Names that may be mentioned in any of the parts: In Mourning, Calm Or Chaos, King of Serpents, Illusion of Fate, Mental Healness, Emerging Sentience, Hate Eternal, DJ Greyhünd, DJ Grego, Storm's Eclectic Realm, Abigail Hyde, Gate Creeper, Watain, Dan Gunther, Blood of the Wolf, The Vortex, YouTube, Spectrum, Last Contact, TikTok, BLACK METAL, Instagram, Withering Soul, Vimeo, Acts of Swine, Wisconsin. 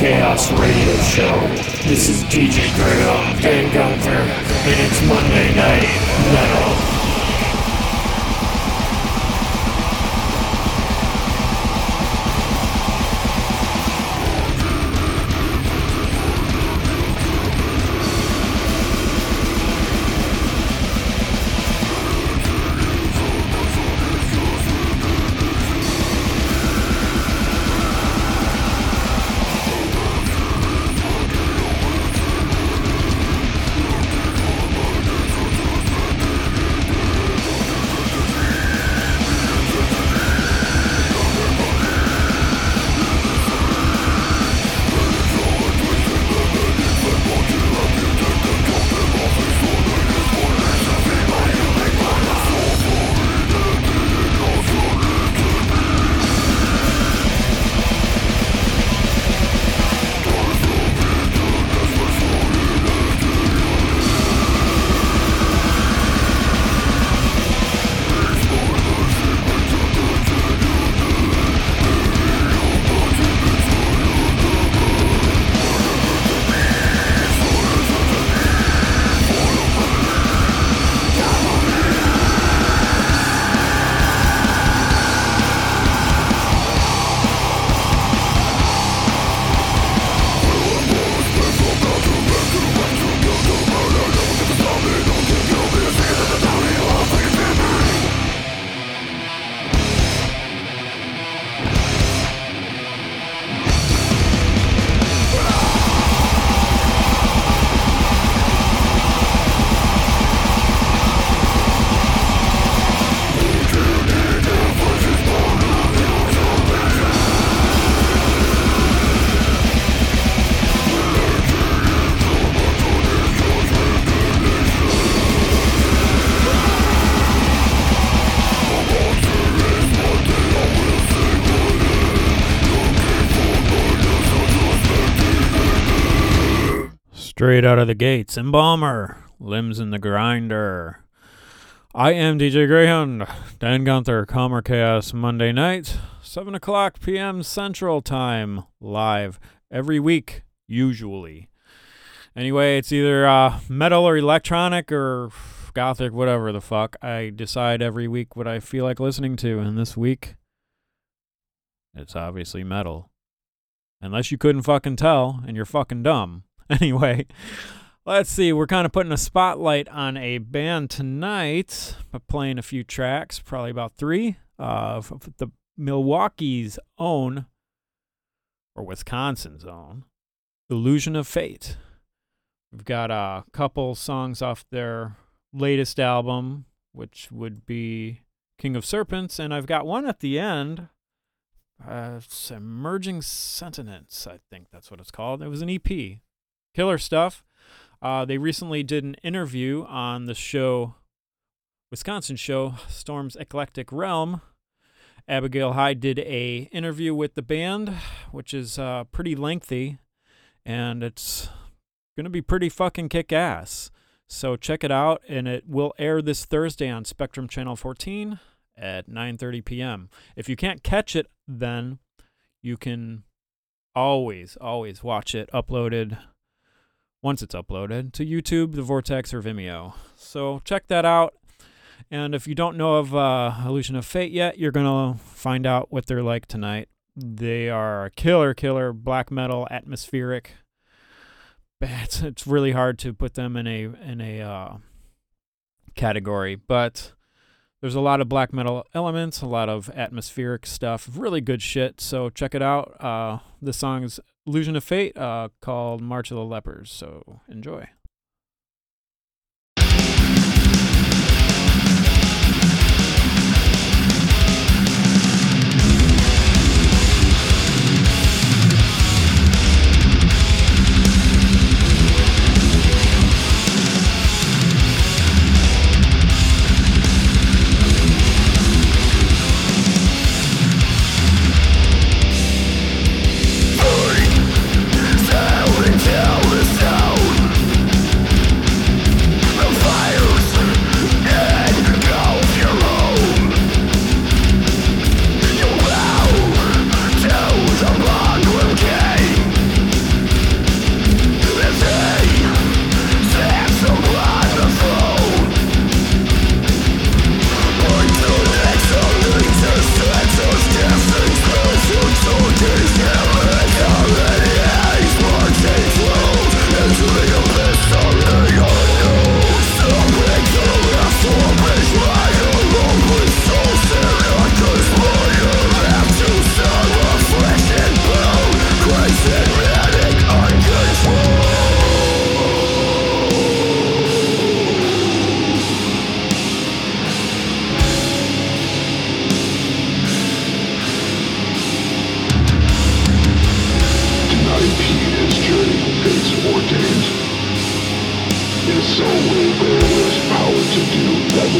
Chaos Radio Show. This is DJ Grego and Gunther, and it's Monday Night Metal. Straight out of the gates, Embalmer, Limbs in the Grinder. I am DJ Greyhünd, Dan Gunther, Calmer Chaos, Monday night, 7 o'clock p.m. Central Time, live every week, usually. Anyway, it's either metal or electronic or gothic, whatever the fuck. I decide every week what I feel like listening to, and this week, it's obviously metal. Unless you couldn't fucking tell, and you're fucking dumb. Anyway, let's see. We're kind of putting a spotlight on a band tonight, but playing a few tracks, probably about three, of the Milwaukee's own, or Wisconsin's own, Illusion of Fate. We've got a couple songs off their latest album, which would be King of Serpents, and I've got one at the end. It's Emerging Sentience, I think that's what it's called. It was an EP. Killer stuff. They recently did an interview on the show, Wisconsin show, Storm's Eclectic Realm. Abigail Hyde did a interview with the band, which is pretty lengthy, and it's going to be pretty fucking kick-ass. So check it out, and it will air this Thursday on Spectrum Channel 14 at 9:30 p.m. If you can't catch it, then you can always watch it uploaded. Once it's uploaded, to YouTube, The Vortex, or Vimeo. So check that out. And if you don't know of Illusion of Fate yet, you're going to find out what they're like tonight. They are a killer black metal, atmospheric. It's really hard to put them in a category, but there's a lot of black metal elements, a lot of atmospheric stuff, really good shit. So check it out. The song's Illusion of Fate, called March of the Lepers, so enjoy. Towers down.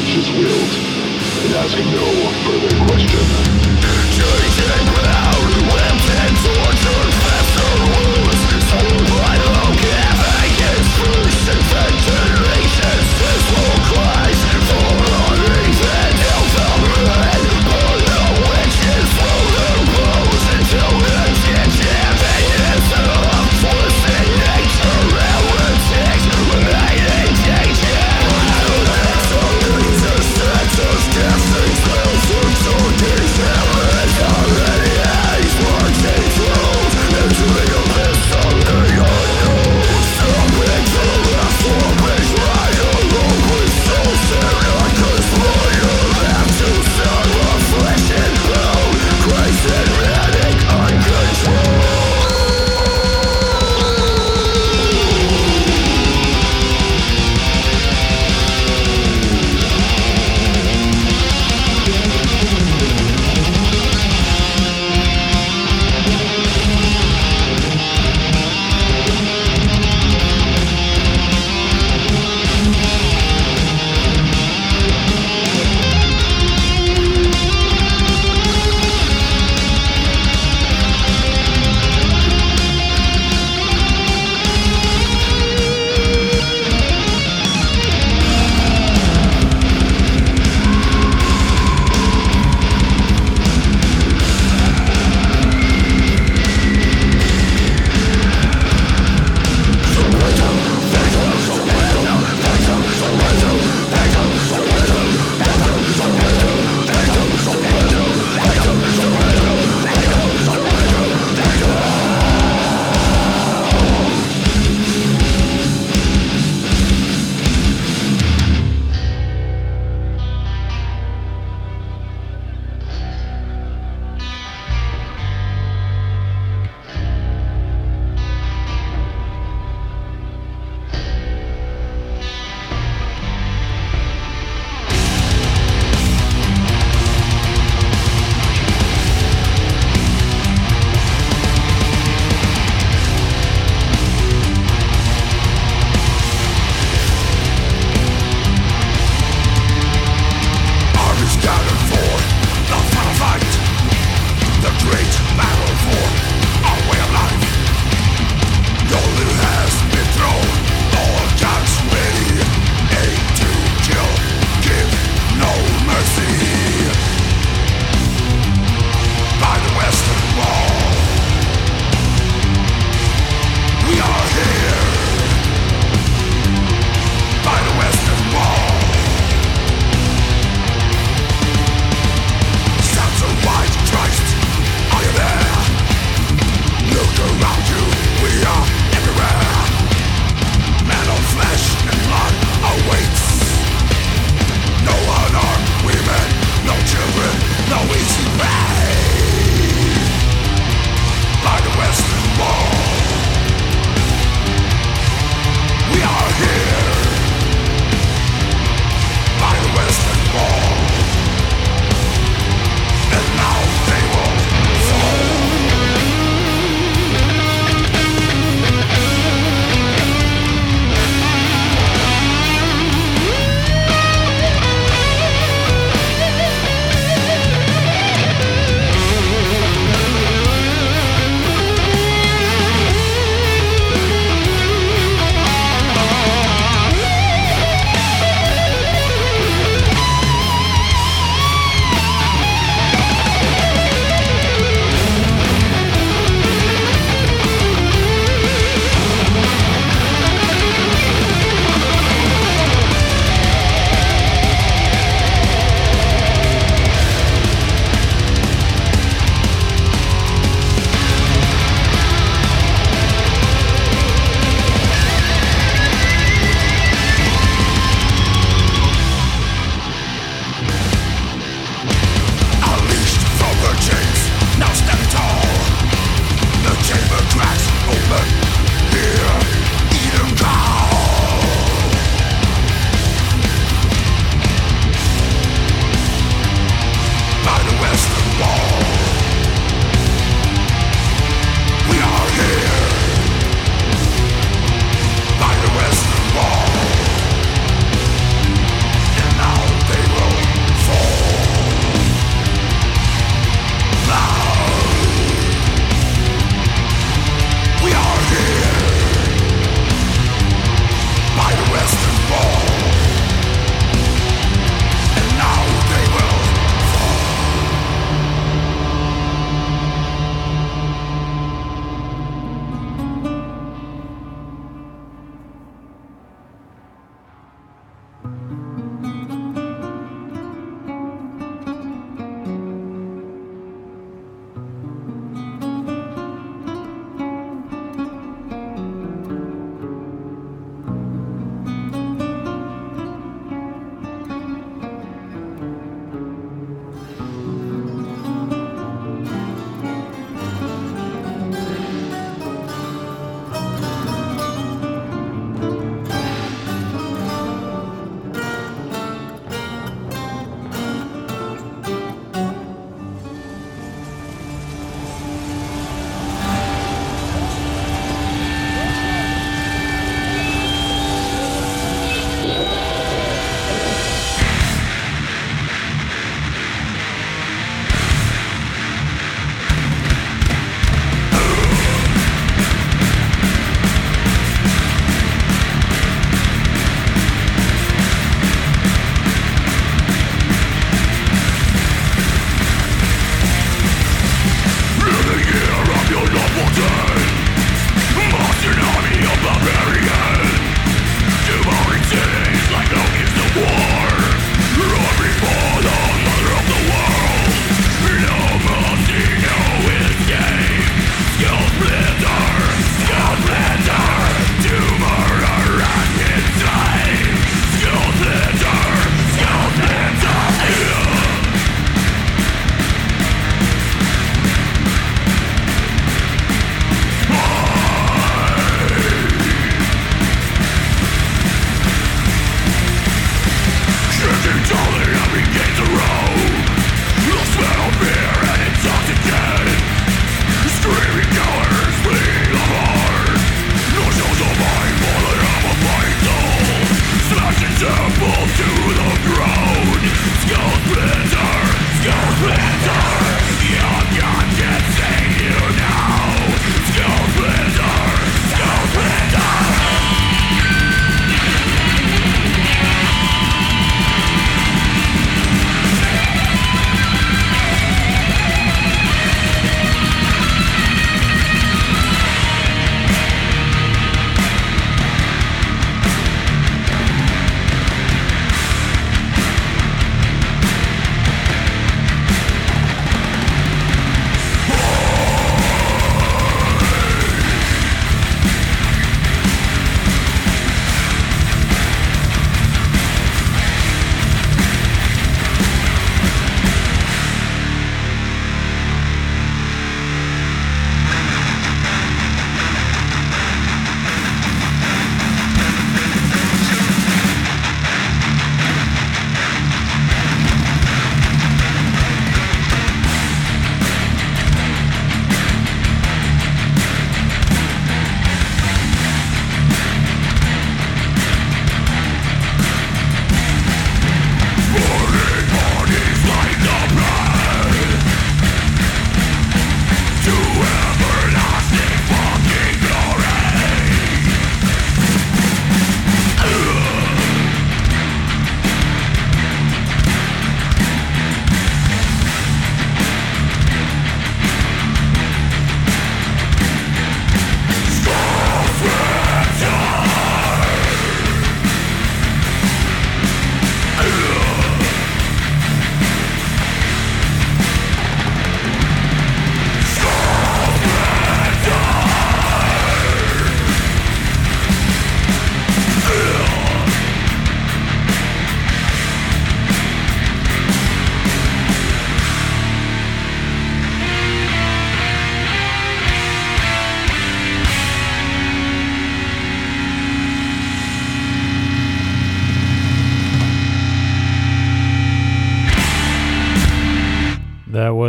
which is willed, and asking no further question. Chasing without weapons, torture, faster wounds, sold by the giving is fruition, and generations, dismal cries, for unreason, ill-felt ruin, for the witches, for the woes, until it's inhibited, forcing nature, heretics, remaining danger. Some things are set as casting spells of darkness,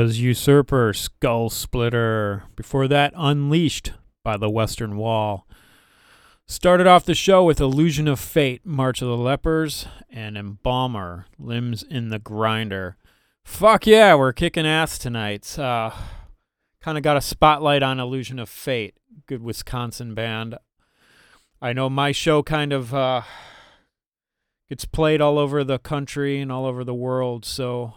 was Usurper, Skull Splitter. Before that, Unleashed by the Western Wall. Started off the show with Illusion of Fate, March of the Lepers, and Embalmer, Limbs in the Grinder. Fuck yeah, we're kicking ass tonight. Kind of got a spotlight on Illusion of Fate. Good Wisconsin band. I know my show kind of gets played all over the country and all over the world, so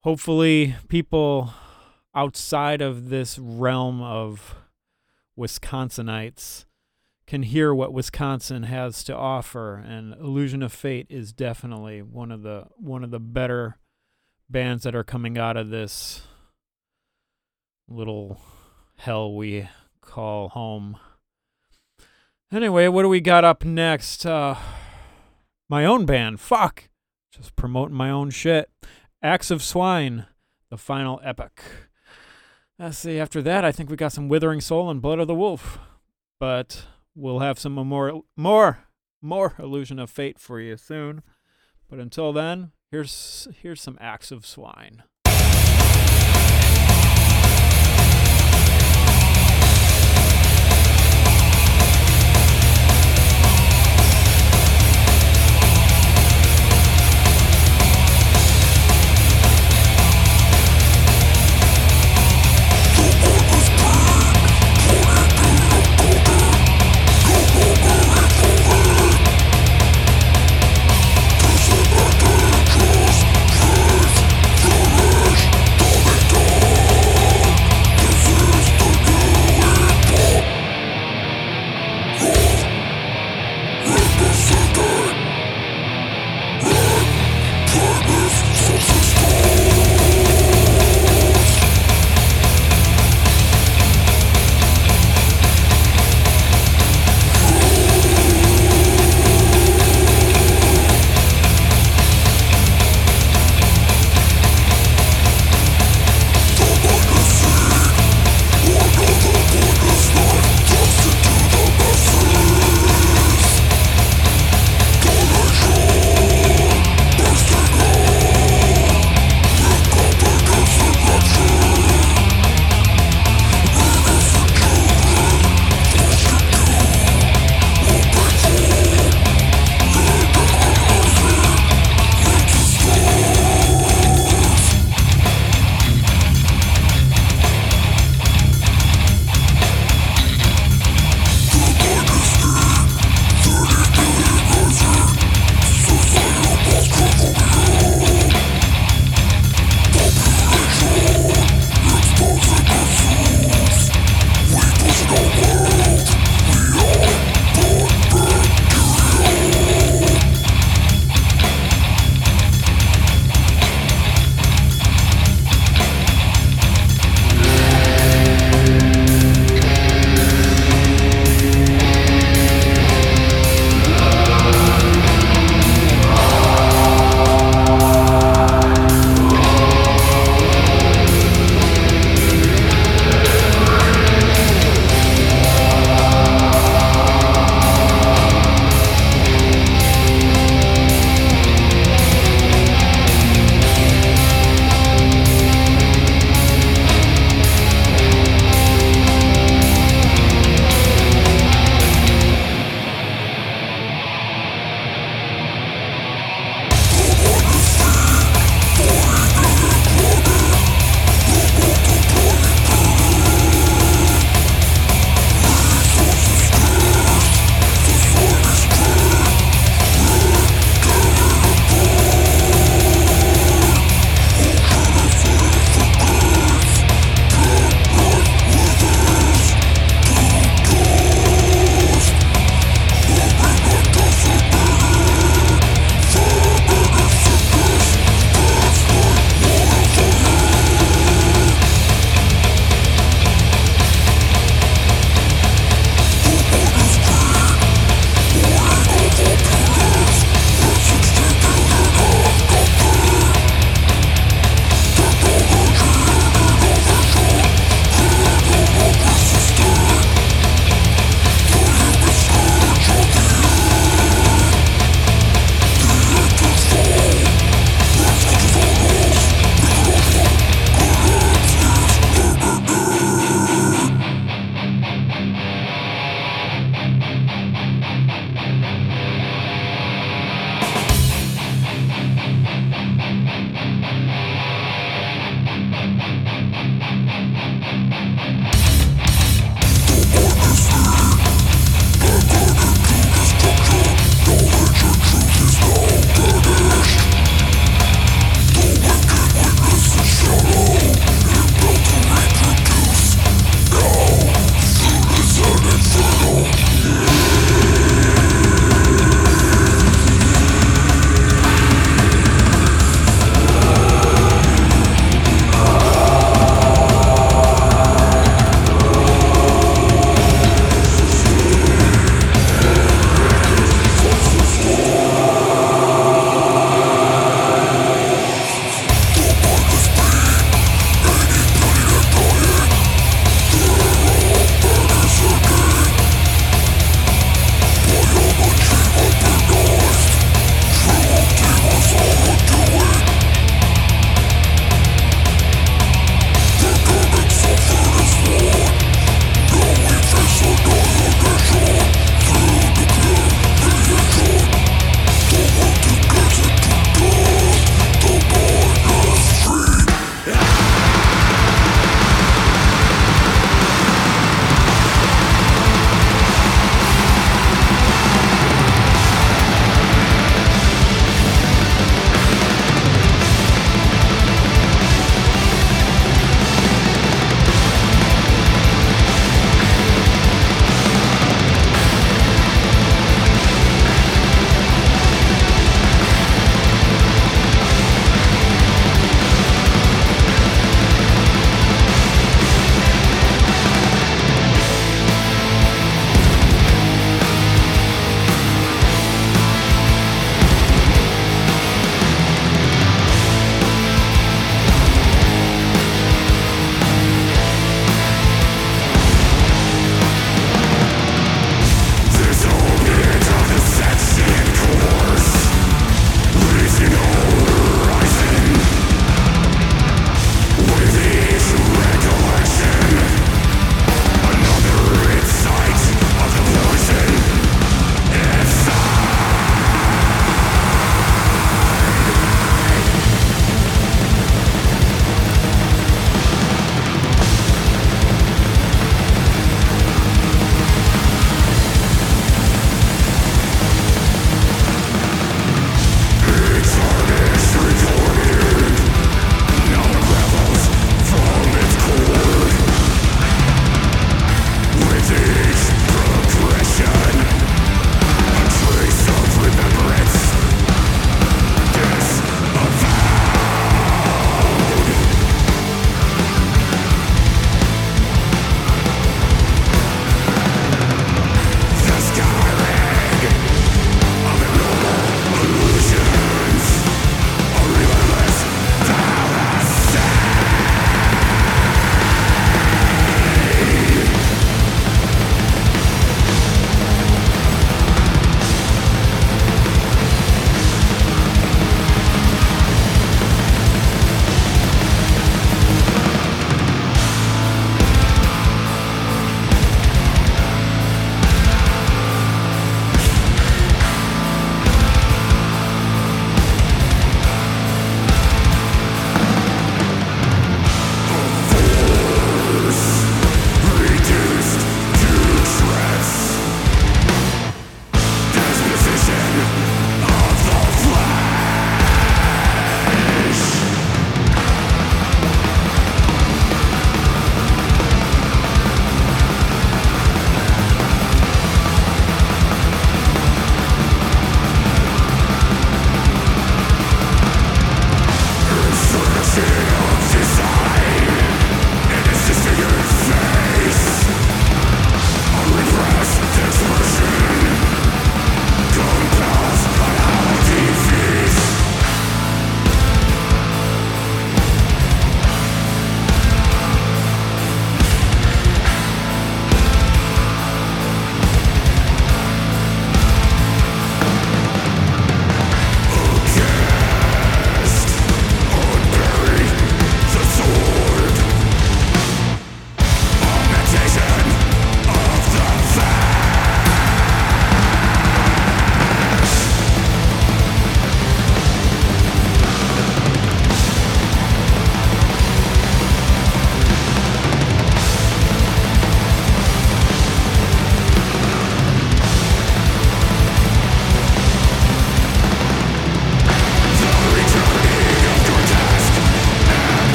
hopefully people outside of this realm of Wisconsinites can hear what Wisconsin has to offer, and Illusion of Fate is definitely one of the better bands that are coming out of this little hell we call home. Anyway, what do we got up next? My own band. Fuck. Just promoting my own shit. Acts of Swine, The Final Epic. Let's see. After that, I think we got some Withering Soul and Blood of the Wolf. But we'll have some more Illusion of Fate for you soon. But until then, here's some Acts of Swine.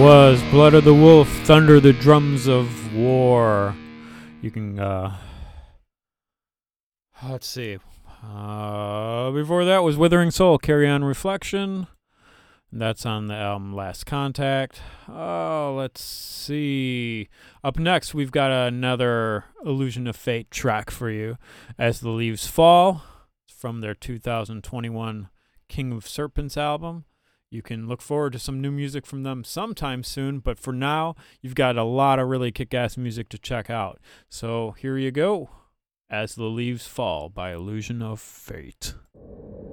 was Blood of the Wolf, Thunder the Drums of War. You can, let's see. Before that was Withering Soul, Carry On Reflection. That's on the album Last Contact. Let's see. Up next, we've got another Illusion of Fate track for you, As the Leaves Fall, from their 2021 King of Serpents album. You can look forward to some new music from them sometime soon, but for now, you've got a lot of really kick-ass music to check out. So here you go, As the Leaves Fall by Illusion of Fate. Go!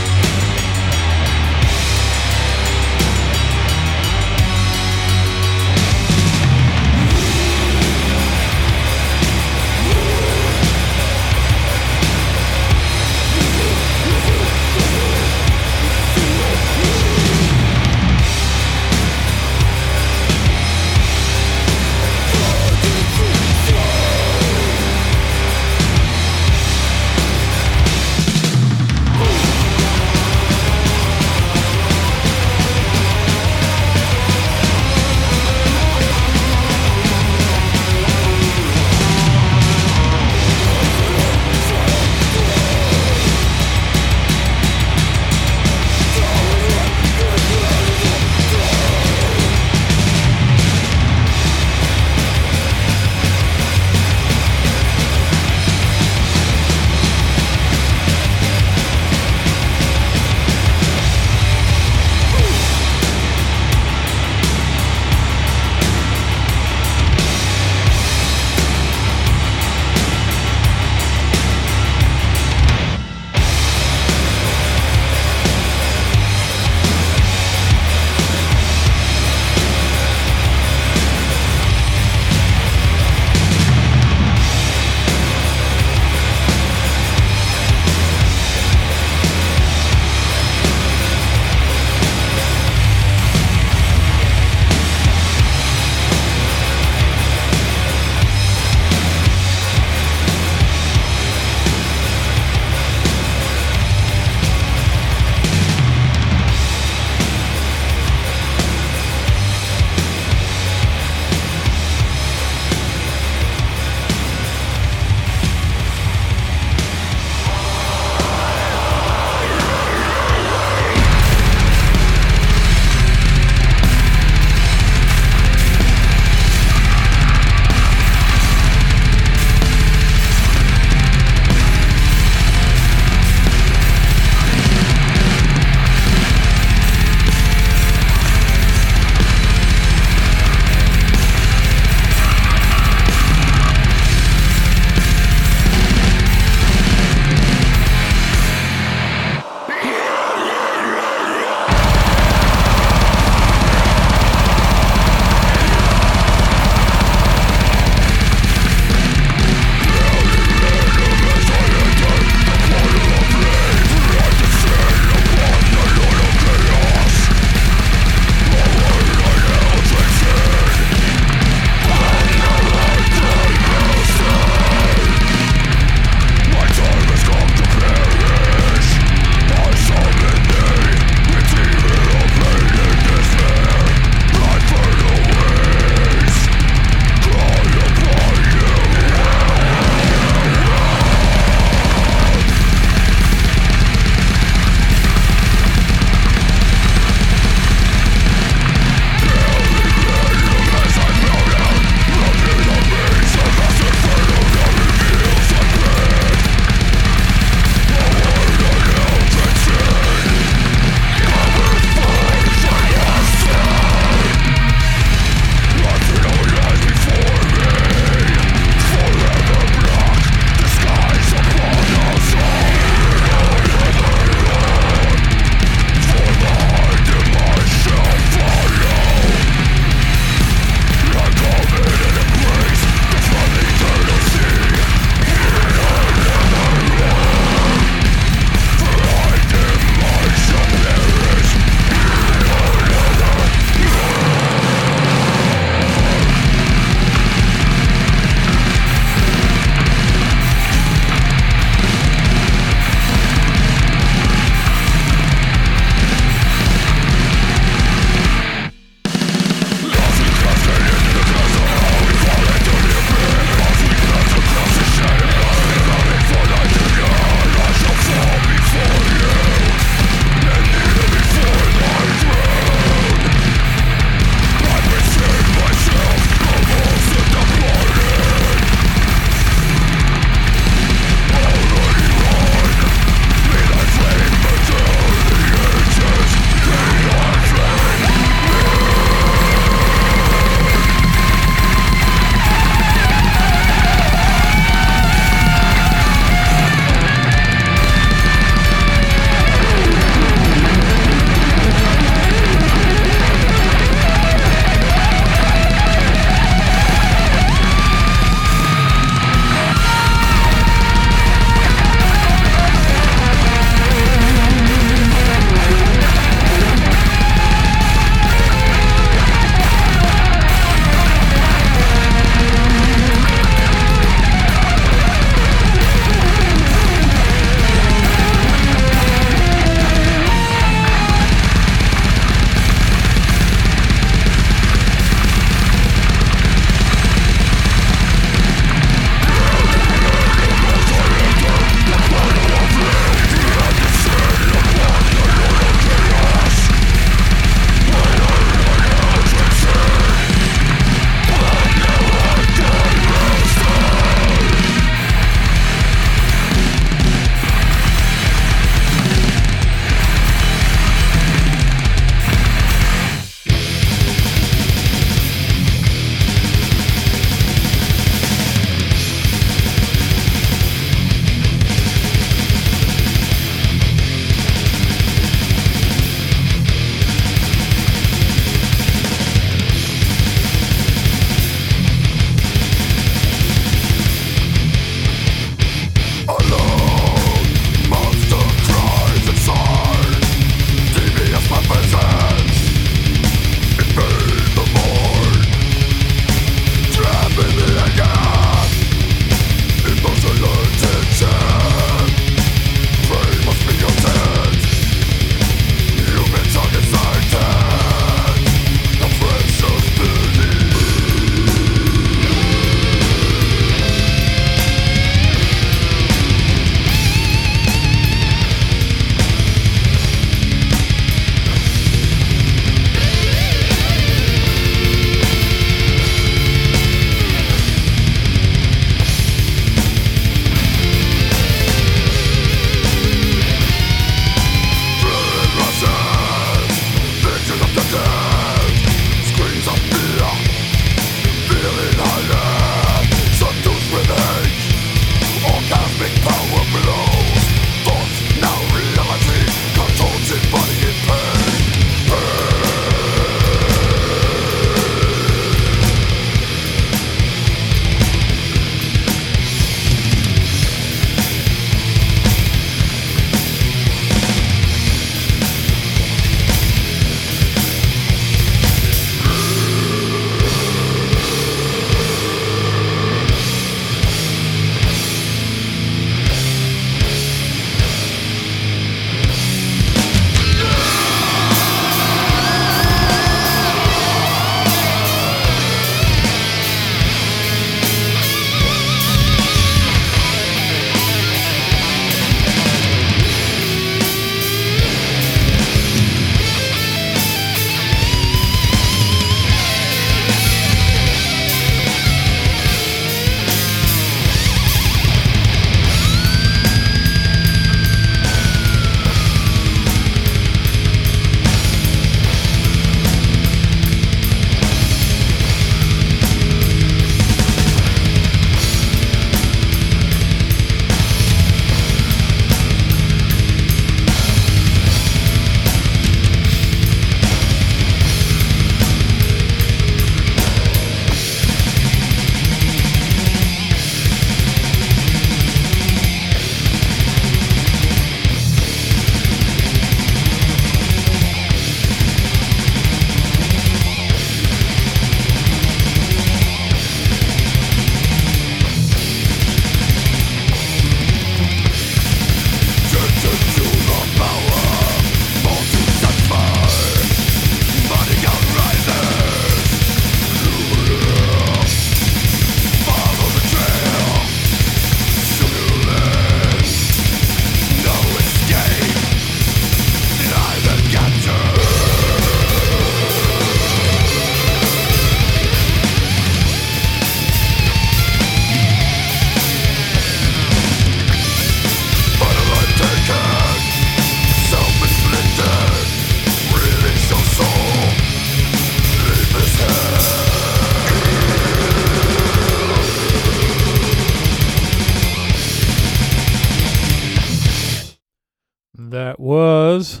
was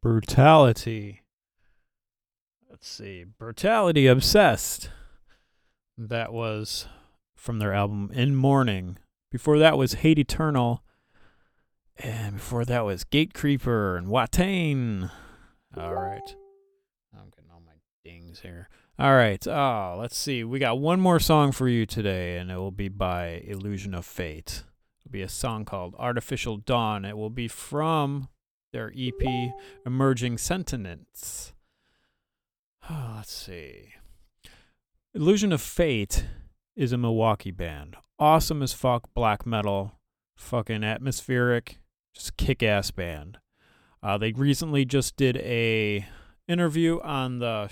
Brutality. Let's see. Brutality Obsessed. That was from their album In Mourning. Before that was Hate Eternal. And before that was Gate Creeper and Watain. All right. I'm getting all my dings here. All right. Oh, let's see. We got one more song for you today, and it will be by Illusion of Fate. It'll be a song called Artificial Dawn. It will be from their EP, Emerging Sentience. Oh, let's see. Illusion of Fate is a Milwaukee band. Awesome as fuck black metal. Fucking atmospheric. Just kick-ass band. They recently just did a interview on the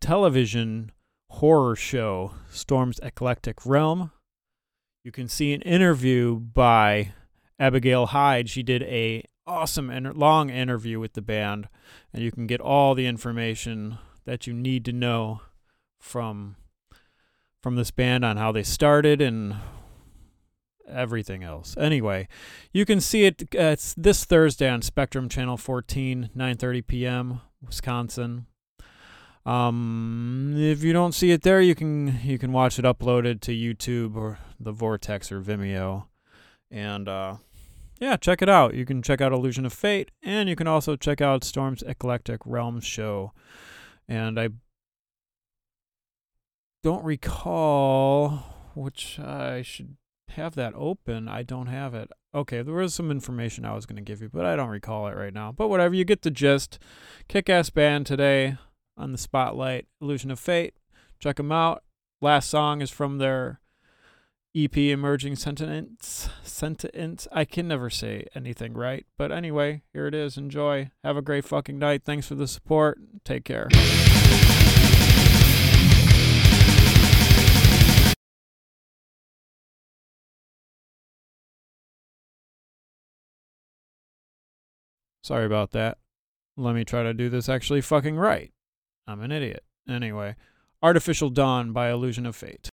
television horror show Storm's Eclectic Realm. You can see an interview by Abigail Hyde. She did a awesome long interview with the band, and you can get all the information that you need to know from this band on how they started and everything else. Anyway, you can see it. It's this Thursday on Spectrum Channel 14, 9:30 p.m. Wisconsin. If you don't see it there, you can watch it uploaded to YouTube or The Vortex or Vimeo, and yeah, check it out. You can check out Illusion of Fate, and you can also check out Storm's Eclectic Realm show. And I don't recall which I should have that open. I don't have it. Okay, there was some information I was going to give you, but I don't recall it right now. But whatever, you get the gist. Kick-ass band today on the spotlight, Illusion of Fate. Check them out. Last song is from their EP, Emerging Sentience. I can never say anything right. But anyway, here it is. Enjoy. Have a great fucking night. Thanks for the support. Take care. Sorry about that. Let me try to do this actually fucking right. I'm an idiot. Anyway, Artificial Dawn by Illusion of Fate.